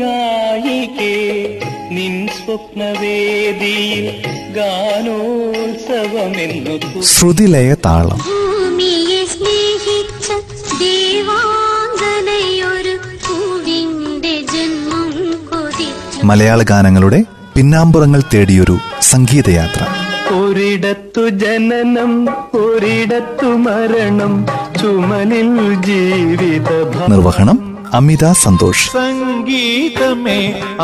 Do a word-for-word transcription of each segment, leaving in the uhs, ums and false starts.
ഗായികേ നിൻ സ്വപ്നവേദിയിൽ ഗാനോത്സവമെന്നു ശ്രുതി ലയ താളം. ഭൂമിയെ സ്നേഹിച്ച ദേവാംഗനയൊരു പൂവിന്റെ ജന്മം കൊതിച്ചു. മലയാള ഗാനങ്ങളുടെ പിന്നാമ്പുറങ്ങൾ തേടിയൊരു സംഗീതയാത്ര. ഒരിടത്തു ജനനം ഒരിടത്തു മരണം ചുമലിൽ ജീവിത. നിർവഹണം അമിത സന്തോഷ്. സംഗീതമേ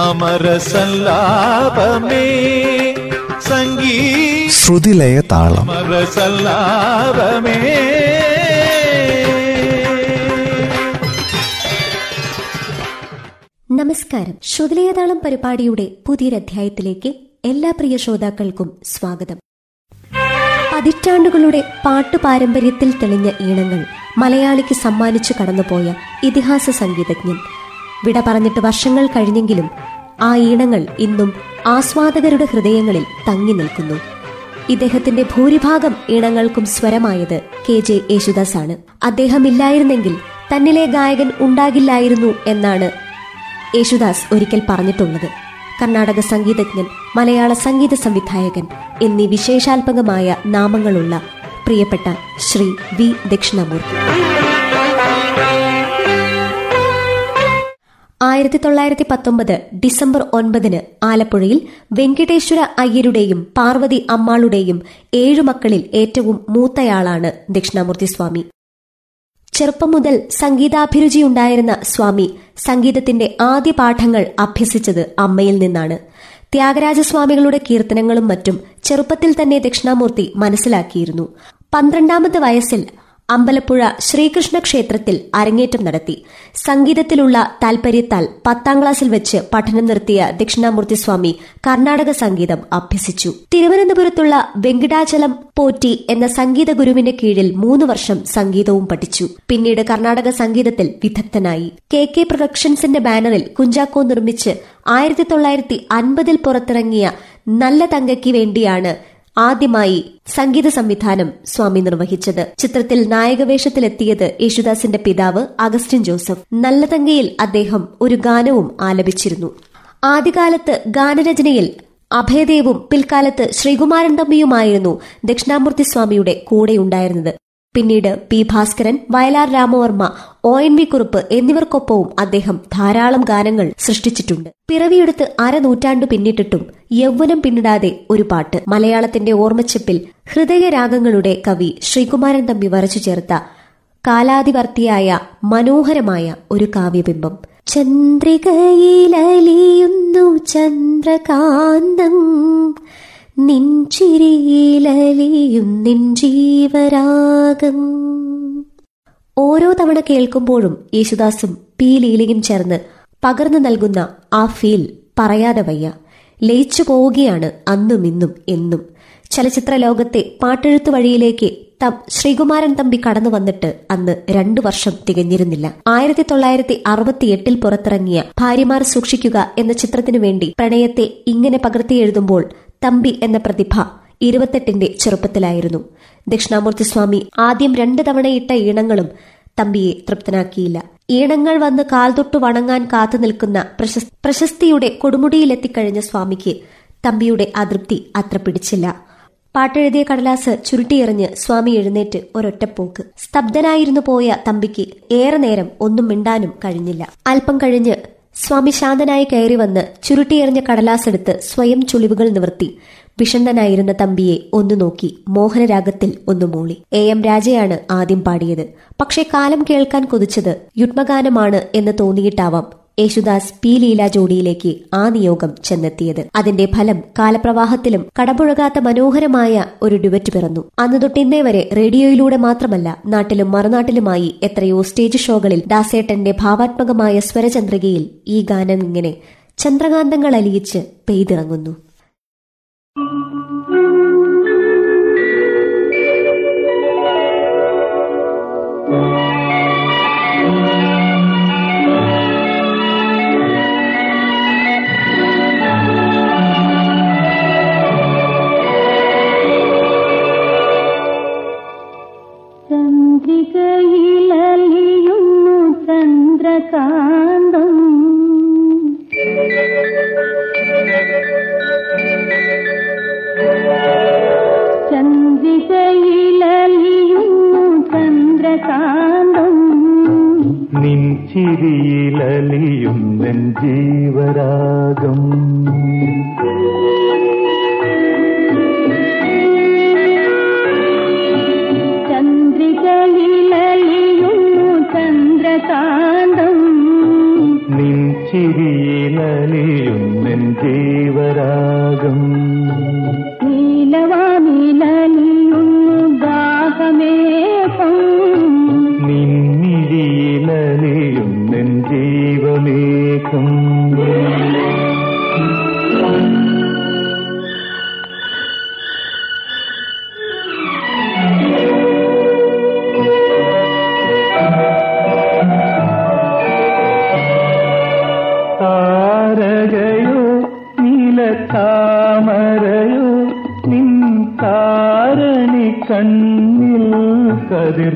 അമര സല്ലാപമേ സംഗീത ശ്രുതി ലയ താളം. അമര സല്ലാപമേ. നമസ്കാരം. ശ്രുതിലയതാളം പരിപാടിയുടെ പുതിയൊരധ്യായത്തിലേക്ക് എല്ലാ പ്രിയ ശ്രോതാക്കൾക്കും സ്വാഗതം. പതിറ്റാണ്ടുകളുടെ പാട്ടു പാരമ്പര്യത്തിൽ തെളിഞ്ഞ ഈണങ്ങൾ മലയാളിക്ക് സമ്മാനിച്ചു കടന്നുപോയ ഇതിഹാസ സംഗീതജ്ഞൻ. വിട പറഞ്ഞിട്ട് വർഷങ്ങൾ കഴിഞ്ഞെങ്കിലും ആ ഈണങ്ങൾ ഇന്നും ആസ്വാദകരുടെ ഹൃദയങ്ങളിൽ തങ്ങി നിൽക്കുന്നു. ഇദ്ദേഹത്തിന്റെ ഭൂരിഭാഗം ഈണങ്ങൾക്കും സ്വരമായത് കെ ജെ യേശുദാസ് ആണ്. അദ്ദേഹമില്ലായിരുന്നെങ്കിൽ തന്നിലെ ഗായകൻ ഉണ്ടാകില്ലായിരുന്നു എന്നാണ് യേശുദാസ് ഒരിക്കൽ പറഞ്ഞിട്ടുള്ളത്. കർണാടക സംഗീതജ്ഞൻ, മലയാള സംഗീത സംവിധായകൻ എന്നീ വിശേഷാത്മകമായ നാമങ്ങളുള്ള പ്രിയപ്പെട്ട ശ്രീ വി ദക്ഷിണമൂർത്തി ആയിരത്തി തൊള്ളായിരത്തി പത്തൊമ്പത് ഡിസംബർ ഒൻപതിന് ആലപ്പുഴയിൽ വെങ്കടേശ്വര അയ്യരുടെയും പാർവതി അമ്മാളുടെയും ഏഴു മക്കളിൽ ഏറ്റവും മൂത്തയാളാണ് ദക്ഷിണാമൂർത്തി സ്വാമി. ചെറുപ്പം മുതൽ സംഗീതാഭിരുചിയുണ്ടായിരുന്ന സ്വാമി സംഗീതത്തിന്റെ ആദ്യ പാഠങ്ങൾ അഭ്യസിച്ചത് അമ്മയിൽ നിന്നാണ്. ത്യാഗരാജസ്വാമികളുടെ കീർത്തനങ്ങളും മറ്റും ചെറുപ്പത്തിൽ തന്നെ ദക്ഷിണാമൂർത്തി മനസ്സിലാക്കിയിരുന്നു. പന്ത്രണ്ടാമത്തെ വയസ്സിൽ അമ്പലപ്പുഴ ശ്രീകൃഷ്ണ ക്ഷേത്രത്തിൽ അരങ്ങേറ്റം നടത്തി. സംഗീതത്തിലുള്ള താൽപര്യത്താൽ പത്താം ക്ലാസ്സിൽ വെച്ച് പഠനം നിർത്തിയ ദക്ഷിണാമൂർത്തി സ്വാമി കർണാടക സംഗീതം അഭ്യസിച്ചു. തിരുവനന്തപുരത്തുള്ള വെങ്കടാചലം പോറ്റി എന്ന സംഗീത ഗുരുവിന്റെ കീഴിൽ മൂന്ന് വർഷം സംഗീതവും പഠിച്ചു. പിന്നീട് കർണാടക സംഗീതത്തിൽ വിദഗ്ധനായി. കെ കെ പ്രൊഡക്ഷൻസിന്റെ ബാനറിൽ കുഞ്ചാക്കോ നിർമ്മിച്ച് ആയിരത്തി തൊള്ളായിരത്തി അൻപതിൽ പുറത്തിറങ്ങിയ നല്ല തങ്കയ്ക്ക് വേണ്ടിയാണ് ആദ്യമായി സംഗീത സംവിധാനം സ്വാമി നിർവഹിച്ചത്. ചിത്രത്തിൽ നായകവേഷത്തിലെത്തിയത് യേശുദാസിന്റെ പിതാവ് അഗസ്റ്റിൻ ജോസഫ്. നല്ല തങ്കയിൽ അദ്ദേഹം ഒരു ഗാനവും ആലപിച്ചിരുന്നു. ആദ്യകാലത്ത് ഗാനരചനയിൽ അഭയദേവും പിൽക്കാലത്ത് ശ്രീകുമാരൻ തമ്പിയുമായിരുന്നു ദക്ഷിണാമൂർത്തി സ്വാമിയുടെ കൂടെയുണ്ടായിരുന്നത്. പിന്നീട് P Bhaskaran, Vayalar Ramavarma, O N V Kurup എന്നിവർക്കൊപ്പവും അദ്ദേഹം ധാരാളം ഗാനങ്ങൾ സൃഷ്ടിച്ചിട്ടുണ്ട്. പിറവിയെടുത്ത് അരനൂറ്റാണ്ടു പിന്നിട്ടിട്ടും യൗവനം പിന്നിടാതെ ഒരു പാട്ട് മലയാളത്തിന്റെ ഓർമ്മച്ചെപ്പിൽ ഹൃദയരാഗങ്ങളുടെ കവി ശ്രീകുമാരൻ തമ്പി വരച്ചു ചേർത്ത കാലാതിവർത്തിയായ മനോഹരമായ ഒരു കാവ്യബിംബം. ചന്ദ്രികയിലലിയുന്നു ചന്ദ്രകാന്തം, നിൻ ചിരിയിലലിയും നിൻ ജീവരാഗം. ഓരോ തവണ കേൾക്കുമ്പോഴും യേശുദാസും പി ലീലയും ചേർന്ന് പകർന്നു നൽകുന്ന ആ ഫീൽ പറയാതെ വയ്യ. ലയിച്ചു പോവുകയാണ് അന്നും ഇന്നും എന്നും. ചലച്ചിത്ര ലോകത്തെ പാട്ടെഴുത്തു വഴിയിലേക്ക് ശ്രീകുമാരൻ തമ്പി കടന്നു വന്നിട്ട് അന്ന് രണ്ടു വർഷം തികഞ്ഞിരുന്നില്ല. ആയിരത്തി തൊള്ളായിരത്തി അറുപത്തി എട്ടിൽ പുറത്തിറങ്ങിയ ഭാര്യമാർ സൂക്ഷിക്കുക എന്ന ചിത്രത്തിനു വേണ്ടി പ്രണയത്തെ ഇങ്ങനെ പകർത്തിയെഴുതുമ്പോൾ തമ്പി എന്ന പ്രതിഭ ഇരുപത്തെട്ടിന്റെ ചെറുപ്പത്തിലായിരുന്നു. ദക്ഷിണാമൂർത്തി സ്വാമി ആദ്യം രണ്ട് തവണയിട്ട ഈണങ്ങളും തമ്പിയെ തൃപ്തനാക്കിയില്ല. ഈണങ്ങൾ വന്ന് കാൽതൊട്ടു വണങ്ങാൻ കാത്തു നിൽക്കുന്ന പ്രശസ്തിയുടെ കൊടുമുടിയിലെത്തിക്കഴിഞ്ഞ സ്വാമിക്ക് തമ്പിയുടെ അതൃപ്തി അത്ര പിടിച്ചില്ല. പാട്ടെഴുതിയ കടലാസ് ചുരുട്ടിയെറിഞ്ഞ് സ്വാമി എഴുന്നേറ്റ് ഒരൊറ്റപ്പോക്ക്. സ്തബ്ധനായിരുന്നു പോയ തമ്പിക്ക് ഏറെ നേരം ഒന്നും മിണ്ടാനും കഴിഞ്ഞില്ല. അല്പം കഴിഞ്ഞ് സ്വാമി ശാന്തനായി കയറി വന്ന് ചുരുട്ടിയെറിഞ്ഞ കടലാസെടുത്ത് സ്വയം ചുളിവുകൾ നിവർത്തി വിഷണ്ണനായിരുന്ന തമ്പിയെ ഒന്നു നോക്കി മോഹനരാഗത്തിൽ ഒന്നു മൂളി. എ എം രാജയാണ് ആദ്യം പാടിയത്. പക്ഷേ കാലം കേൾക്കാൻ കൊതിച്ചത് യുഗ്മഗാനമാണ് എന്ന് തോന്നിയിട്ടാവാം യേശുദാസ് പി ലീല ജോഡിയിലേക്ക് ആ നിയോഗം ചെന്നെത്തിയത്. അതിന്റെ ഫലം കാലപ്രവാഹത്തിലും കടപുഴകാത്ത മനോഹരമായ ഒരു ഡ്യുവറ്റ് പിറന്നു. അന്ന് തൊട്ടിന്നേ വരെ റേഡിയോയിലൂടെ മാത്രമല്ല നാട്ടിലും മറുനാട്ടിലുമായി എത്രയോ സ്റ്റേജ് ഷോകളിൽ ദാസേട്ടന്റെ ഭാവാത്മകമായ സ്വരചന്ദ്രികയിൽ ഈ ഗാനം ഇങ്ങനെ ചന്ദ്രകാന്തങ്ങൾ അലിയിച്ച് പെയ്തിറങ്ങുന്നു. ചന്ദ്രികയിലലിയുന്നു ചന്ദ്രകാന്തം, നിൻ ചിരിയിലലിയും നിൻ ജീവരാഗം ചിരിയിലലിയും നിൻ ജീവരാഗം നീലവാനിലലിയും ദാഹമേകം നിന്നിഴിയിലലിയും നിൻ ജീവമേകം.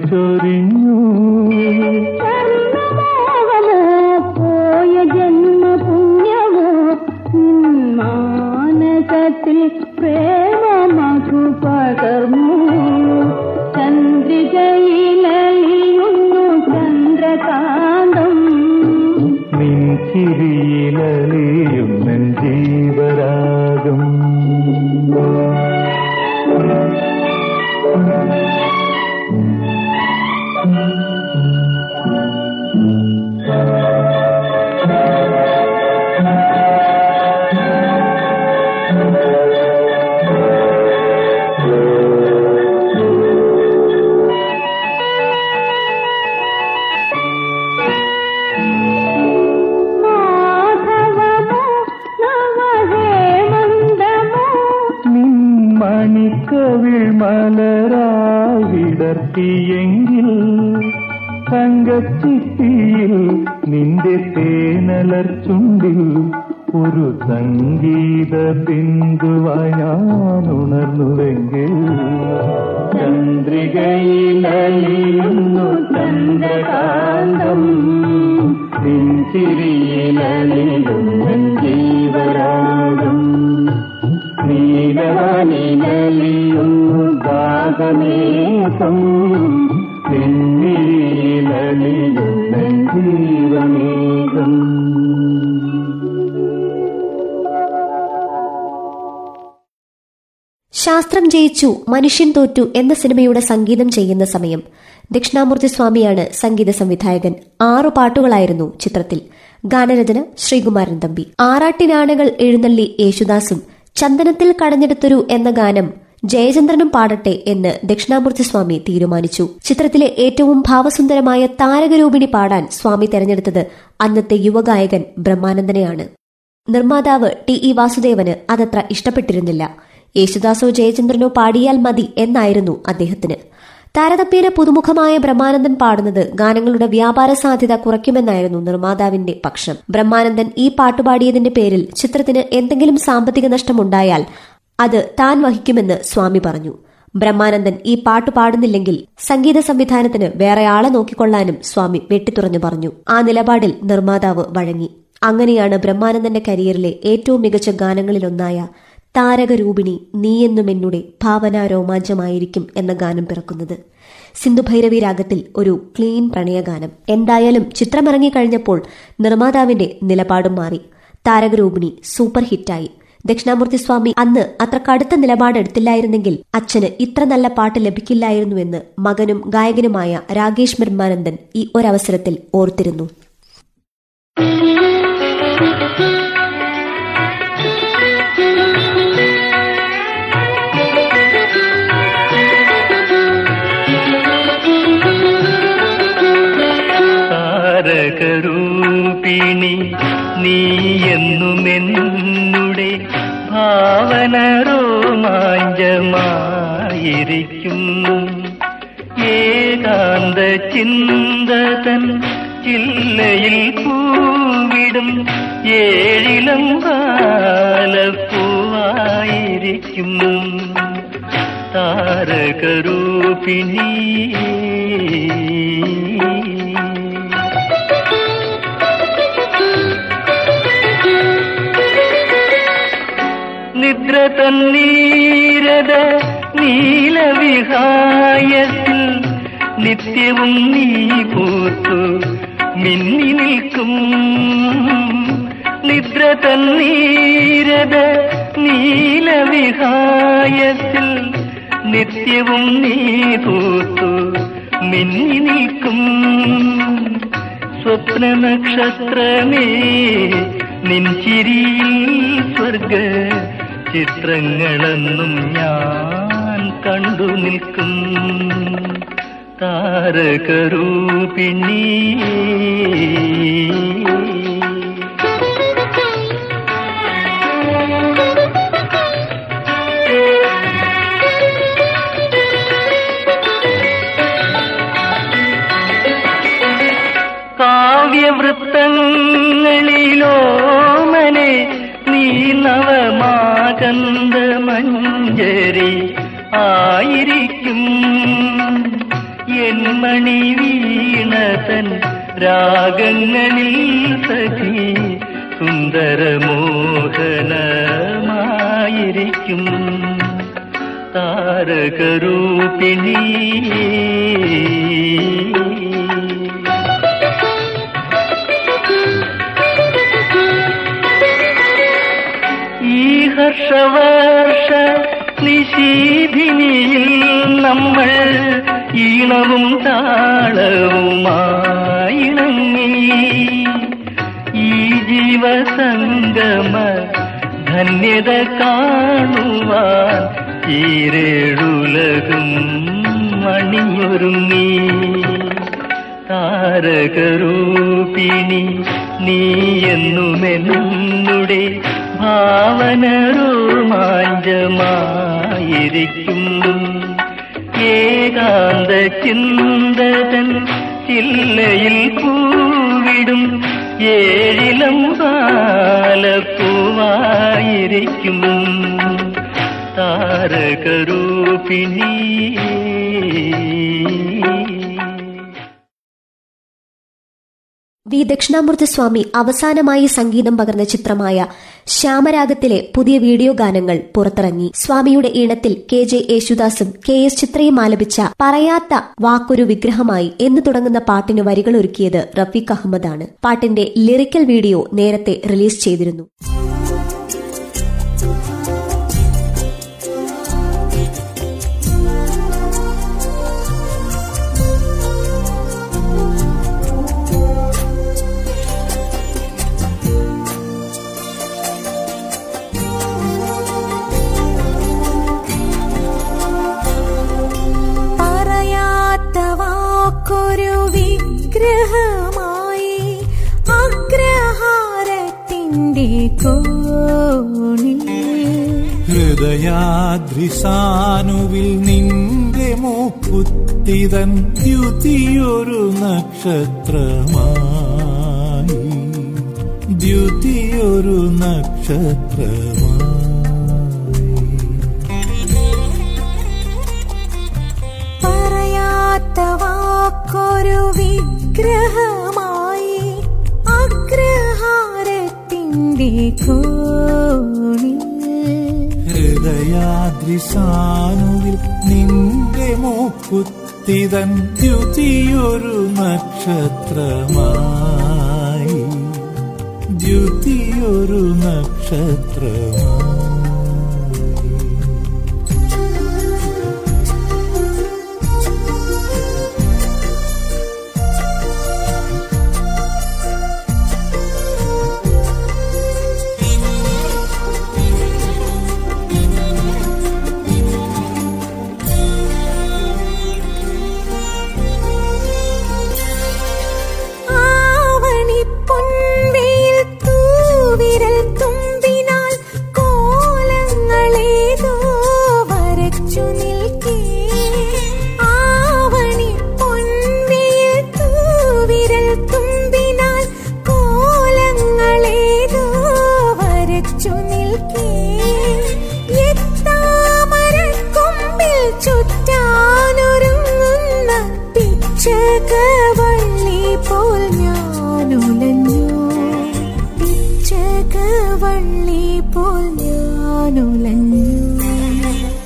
ചൊരിഞ്ഞു പോയ ജന്മ പുണ്യമോ മാനസത്തിൽ പ്രേമ മധു പകർന്നു ചന്ദ്രികയിലലിയുന്നു ചന്ദ്രകാന്തം നിൻ ചിരിയിലലിയും നിൻ ജീവരാഗം. ിൽ തങ്കച്ചിപ്പിയിൽ നിന്റെ തേനലർ ചുണ്ടിൽ ഒരു സംഗീത ബിന്ദുവായി ഞാൻ ഉണർന്നുവെങ്കിൽ ചന്ദ്രികയിലലിയുന്നു ചന്ദ്രകാന്തം നിൻ ചിരിയിലലിയുന്നു നിൻ ജീവരാഗം നീലവാനിലലിയുന്നു ദാഹമേകം നിന്നിഴിയിലലിയുന്നു ജീവമേകം. ശാസ്ത്രം ജയിച്ചു മനുഷ്യൻ തോറ്റു എന്ന സിനിമയുടെ സംഗീതം ചെയ്യുന്ന സമയം ദക്ഷിണാമൂർത്തി സ്വാമിയാണ് സംഗീത സംവിധായകൻ. ആറു പാട്ടുകളായിരുന്നു ചിത്രത്തിൽ. ഗാനരചന ശ്രീകുമാരൻ തമ്പി. ആറാട്ടിനാണകൾ എഴുന്നള്ളി യേശുദാസും ചന്ദനത്തിൽ കടഞ്ഞെടുത്തൊരു എന്ന ഗാനം ജയചന്ദ്രനും പാടട്ടെ എന്ന് ദക്ഷിണാമൂർത്തി സ്വാമി തീരുമാനിച്ചു. ചിത്രത്തിലെ ഏറ്റവും ഭാവസുന്ദരമായ താരകരൂപിണി പാടാൻ സ്വാമി തെരഞ്ഞെടുത്തത് അന്നത്തെ യുവഗായകൻ ബ്രഹ്മാനന്ദനെയാണ്. നിർമ്മാതാവ് ടി ഇ വാസുദേവന് അതത്ര ഇഷ്ടപ്പെട്ടിരുന്നില്ല. യേശുദാസോ ജയചന്ദ്രനോ പാടിയാൽ മതി എന്നായിരുന്നു അദ്ദേഹത്തിന്. താരതമ്യേന പുതുമുഖമായ ബ്രഹ്മാനന്ദൻ പാടുന്നത് ഗാനങ്ങളുടെ വ്യാപാര സാധ്യത കുറയ്ക്കുമെന്നായിരുന്നു നിർമ്മാതാവിന്റെ പക്ഷം. ബ്രഹ്മാനന്ദൻ ഈ പാട്ടുപാടിയതിന്റെ പേരിൽ ചിത്രത്തിന് എന്തെങ്കിലും സാമ്പത്തിക നഷ്ടമുണ്ടായാൽ അത് താൻ വഹിക്കുമെന്ന് സ്വാമി പറഞ്ഞു. ബ്രഹ്മാനന്ദൻ ഈ പാട്ടു പാടുന്നില്ലെങ്കിൽ സംഗീത സംവിധാനത്തിന് വേറെയാളെ നോക്കിക്കൊള്ളാനും സ്വാമി വെട്ടിത്തുറഞ്ഞു പറഞ്ഞു. ആ നിലപാടിൽ നിർമ്മാതാവ് വഴങ്ങി. അങ്ങനെയാണ് ബ്രഹ്മാനന്ദന്റെ കരിയറിലെ ഏറ്റവും മികച്ച ഗാനങ്ങളിലൊന്നായ താരകരൂപിണി നീയെന്നും എന്നുടെ ഭാവനാ രോമാഞ്ചമായിരിക്കും എന്ന ഗാനം പിറക്കുന്നത്. സിന്ധു ഭൈരവി രാഗത്തിൽ ഒരു ക്ലീൻ പ്രണയഗാനം. എന്തായാലും ചിത്രമിറങ്ങിക്കഴിഞ്ഞപ്പോൾ നിർമ്മാതാവിന്റെ നിലപാടും മാറി. താരകരൂപിണി സൂപ്പർ ഹിറ്റായി. ദക്ഷിണാമൂർത്തി സ്വാമി അന്ന് അത്ര കടുത്ത നിലപാടെടുത്തില്ലായിരുന്നെങ്കിൽ അച്ഛന് ഇത്ര നല്ല പാട്ട് ലഭിക്കില്ലായിരുന്നുവെന്ന് മകനും ഗായകനുമായ രാഗേഷ് മെരിമാനന്ദൻ ഈ ഒരവസരത്തിൽ ഓർത്തിരുന്നു. താരകരൂപിണി നീ എന്നുമെന്നുടെ ഭാവനരോമാഞ്ചമായിരിക്കും ഏകാന്ത ചിന്തതൻ ചില്ലയിൽ പൂവിടും ഏഴിലം കാലപ്പൂവായിരിക്കും താരകരൂപിണി. നിദ്ര തന്നീരത നീലവിഹായത്തിൽ നിത്യവും നീ പൂത്തു മിന്നി നിൽക്കും നിദ്ര തന്നീരത നീലവിഹായത്തിൽ നിത്യവും നീ പൂത്തു മിന്നി നിൽക്കും സ്വപ്ന നക്ഷത്രമേ നിൻ ചിരിയിൽ സ്വർഗ ചിത്രങ്ങളെന്നും ഞാൻ കണ്ടു നിൽക്കും താരകരൂപിണി കാവ്യവൃത്തങ്ങളിലോ മനെ നീ നവമാകന്ദ മഞ്ജരി ആയിരിക്കും മണി വീണതൻ രാഗങ്ങളിൽ സഖി സുന്ദരമോഹനമായിരിക്കും താരകരൂപിണി ഈ ഹർഷവർഷ നിശീധിനിയിൽ നമ്മൾ ഈണവും താളവുമായിണങ്ങി ഈ ജീവസംഗമ ധന്യത കാണുവാൻ ഈരേഴുലകും മണിയൊരുങ്ങി താരകരൂപിണി നീയെന്നുമെന്നുടെ ഭാവന രോമാഞ്ചമായിരിക്കും ഏകാന്ത ചിന്തതൻ ചില്ലയിൽ പൂവിടും ഏഴിലം പാലപ്പൂവായിരിക്കും താരകരൂപിണി. വി. ദക്ഷിണാമൂർത്തി സ്വാമി അവസാനമായി സംഗീതം പകർന്ന ചിത്രമായ ശ്യാമരാഗത്തിലെ പുതിയ വീഡിയോ ഗാനങ്ങൾ പുറത്തിറങ്ങി. സ്വാമിയുടെ ഈണത്തിൽ കെ ജെ യേശുദാസും കെ എസ് ചിത്രയും ആലപിച്ച പറയാത്ത വാക്കൊരു വിഗ്രഹമായി എന്ന് തുടങ്ങുന്ന പാട്ടിന് വരികൾ ഒരുക്കിയത് റഫീഖ് അഹമ്മദാണ്. പാട്ടിന്റെ ലിറിക്കൽ വീഡിയോ നേരത്തെ റിലീസ് ചെയ്തിരുന്നു. ഗ്രഹമായി അഗ്രഹാരത്തിൻ്റെ കോണിൽ ഹൃദയാദ്രിസാനുവിൽ നിന്റെ മൂക്കുത്തിതൻ ദ്യുതിയൊരു നക്ഷത്രമായി ദ്യുതിയൊരു നക്ഷത്രമായി പറയാത്ത വാക്കൊരു ഗ്രഹമായി അഗ്രഹാരത്തിൻ്റെ കോണിൽ ഹൃദയാദ്രിസാനുവിൽ നിന്റെ മൂക്കുത്തിതൻ ദ്യുതിയൊരു നക്ഷത്രമായി ദ്യുതിയൊരു നക്ഷത്രമായി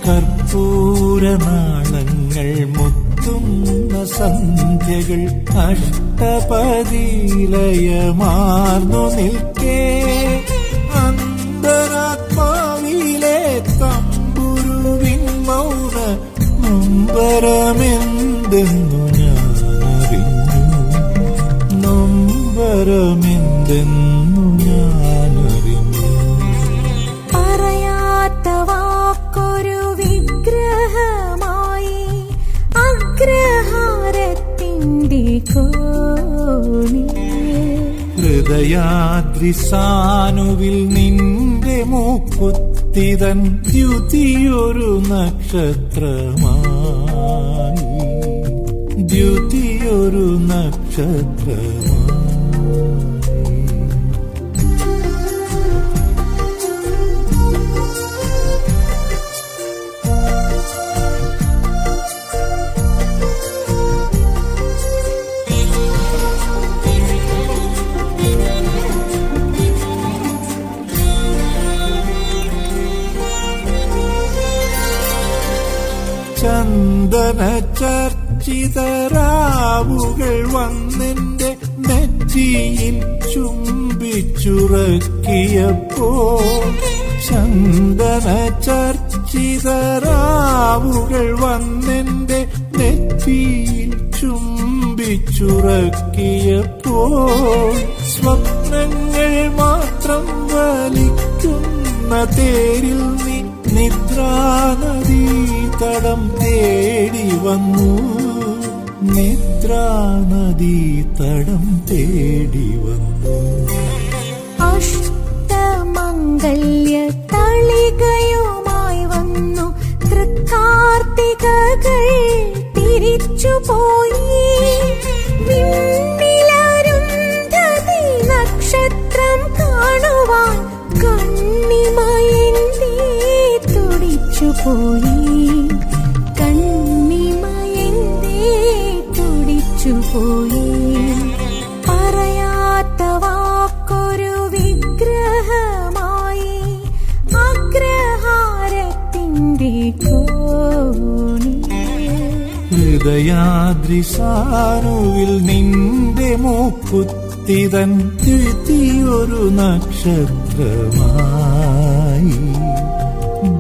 കർപ്പൂരനാളങ്ങൾ മുത്തുന്ന സന്ധ്യകൾ അഷ്ടപതിലയമാർന്നു നിൽക്കേ അന്തരാത്മാവിലെ തമ്പുരുവിൻ മൗന നൊമ്പരമെന്തെന്നു ഞാനറിഞ്ഞു, നൊമ്പരമെന്തെന്നു ഞാനറിഞ്ഞു. പറയാത്ത വാക്കൊരു വിഗ്രഹമായി അഗ്രഹാരത്തിൻ്റെ കോണിൽ ഹൃദയാദ്രിസാനുവിൽ നിന്റെ മൂക്കുത്തിതൻ ദ്യുതിയൊരു നക്ഷത്രമായി, ദ്യുതിയൊരു നക്ഷത്രമായി. ചന്ദന ചർച്ചിതരാവുകൾ വന്നെന്റെ നെറ്റിയിൽ ചുംബിച്ചുറക്കിയപ്പോൾ, ചന്ദന ചർച്ചിതരാവുകൾ വന്നെന്റെ നെറ്റിയിൽ ചുംബിച്ചുറക്കിയപ്പോൾ സ്വപ്നങ്ങൾ മാത്രം വലിക്കുന്ന തേരിൽ നീ നിദ്രാനദീ തടം തേടി വന്നു, നിദ്രാനദീ തടം തേടി വന്നു. അഷ്ടമംഗല്യ തളികയുമായി വന്നു തൃക്കാർത്തികകൾ തിരിച്ചുപോയി, വിണ്ണിലരുന്ധതി നക്ഷത്രം കാണുവാൻ കണ്ണിമയന്തി തുടിച്ചുപോയി, കണ്ണിമയന്തേ തുടിച്ചുപോയി. പറയാത്ത വാക്കൊരു വിഗ്രഹമായി അഗ്രഹാരത്തിൻ്റെ കോണിൽ ഹൃദയാദ്രിസാനുവിൽ നിന്റെ മൂക്കുത്തിതൻ ദ്യുതിയൊരു നക്ഷത്രമായി,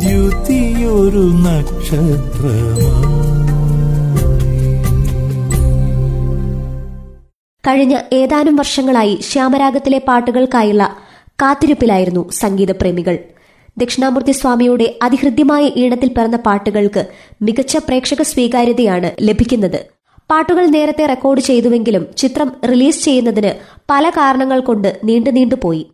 ദ്യുതിയൊരു നക്ഷത്രമായി. കഴിഞ്ഞ ഏതാനും വർഷങ്ങളായി ശ്യാമരാഗത്തിലെ പാട്ടുകൾക്കായുള്ള കാത്തിരിപ്പിലായിരുന്നു സംഗീതപ്രേമികൾ. ദക്ഷിണാമൂർത്തി സ്വാമിയുടെ അതിഹൃദ്യമായ ഈണത്തിൽ പിറന്ന പാട്ടുകൾക്ക് മികച്ച പ്രേക്ഷക സ്വീകാര്യതയാണ് ലഭിക്കുന്നത്. പാട്ടുകൾ നേരത്തെ റെക്കോർഡ് ചെയ്തുവെങ്കിലും ചിത്രം റിലീസ് ചെയ്യുന്നതിന് പല കാരണങ്ങൾ കൊണ്ട് നീണ്ടു നീണ്ടുപോയി.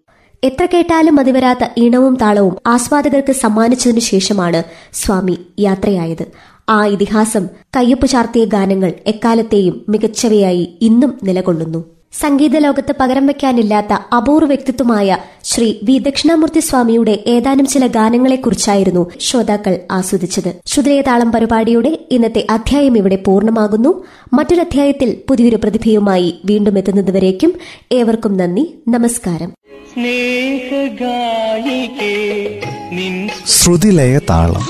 എത്ര കേട്ടാലും മതിവരാത്ത ഈണവും താളവും ആസ്വാദകർക്ക് സമ്മാനിച്ചതിനു ശേഷമാണ് സ്വാമി യാത്രയായത്. ആ ഇതിഹാസം കയ്യൊപ്പ് ചാർത്തിയ ഗാനങ്ങൾ എക്കാലത്തെയും മികച്ചവയായി ഇന്നും നിലകൊള്ളുന്നു. സംഗീത ലോകത്ത് പകരം വയ്ക്കാനില്ലാത്ത അപൂർവ വ്യക്തിത്വമായ ശ്രീ വി ദക്ഷിണാമൂർത്തി സ്വാമിയുടെ ഏതാനും ചില ഗാനങ്ങളെക്കുറിച്ചായിരുന്നു ശ്രോതാക്കൾ ആസ്വദിച്ചത്. ശ്രുതിലയതാളം പരിപാടിയുടെ ഇന്നത്തെ അധ്യായം ഇവിടെ പൂർണ്ണമാകുന്നു. മറ്റൊരധ്യായത്തിൽ പുതിയൊരു പ്രതിഭയുമായി വീണ്ടും എത്തുന്നതുവരേക്കും ഏവർക്കും നന്ദി, നമസ്കാരം. ശ്രുതിലയതാളം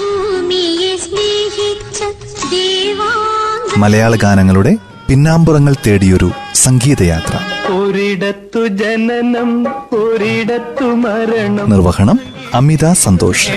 മലയാള ഗാനങ്ങളുടെ പിന്നാമ്പുറങ്ങൾ തേടിയൊരു സംഗീതയാത്ര. ഒരിടത്തു ജനനം ഒരിടത്തു മരണം. നിർവഹണം അമിത സന്തോഷ്.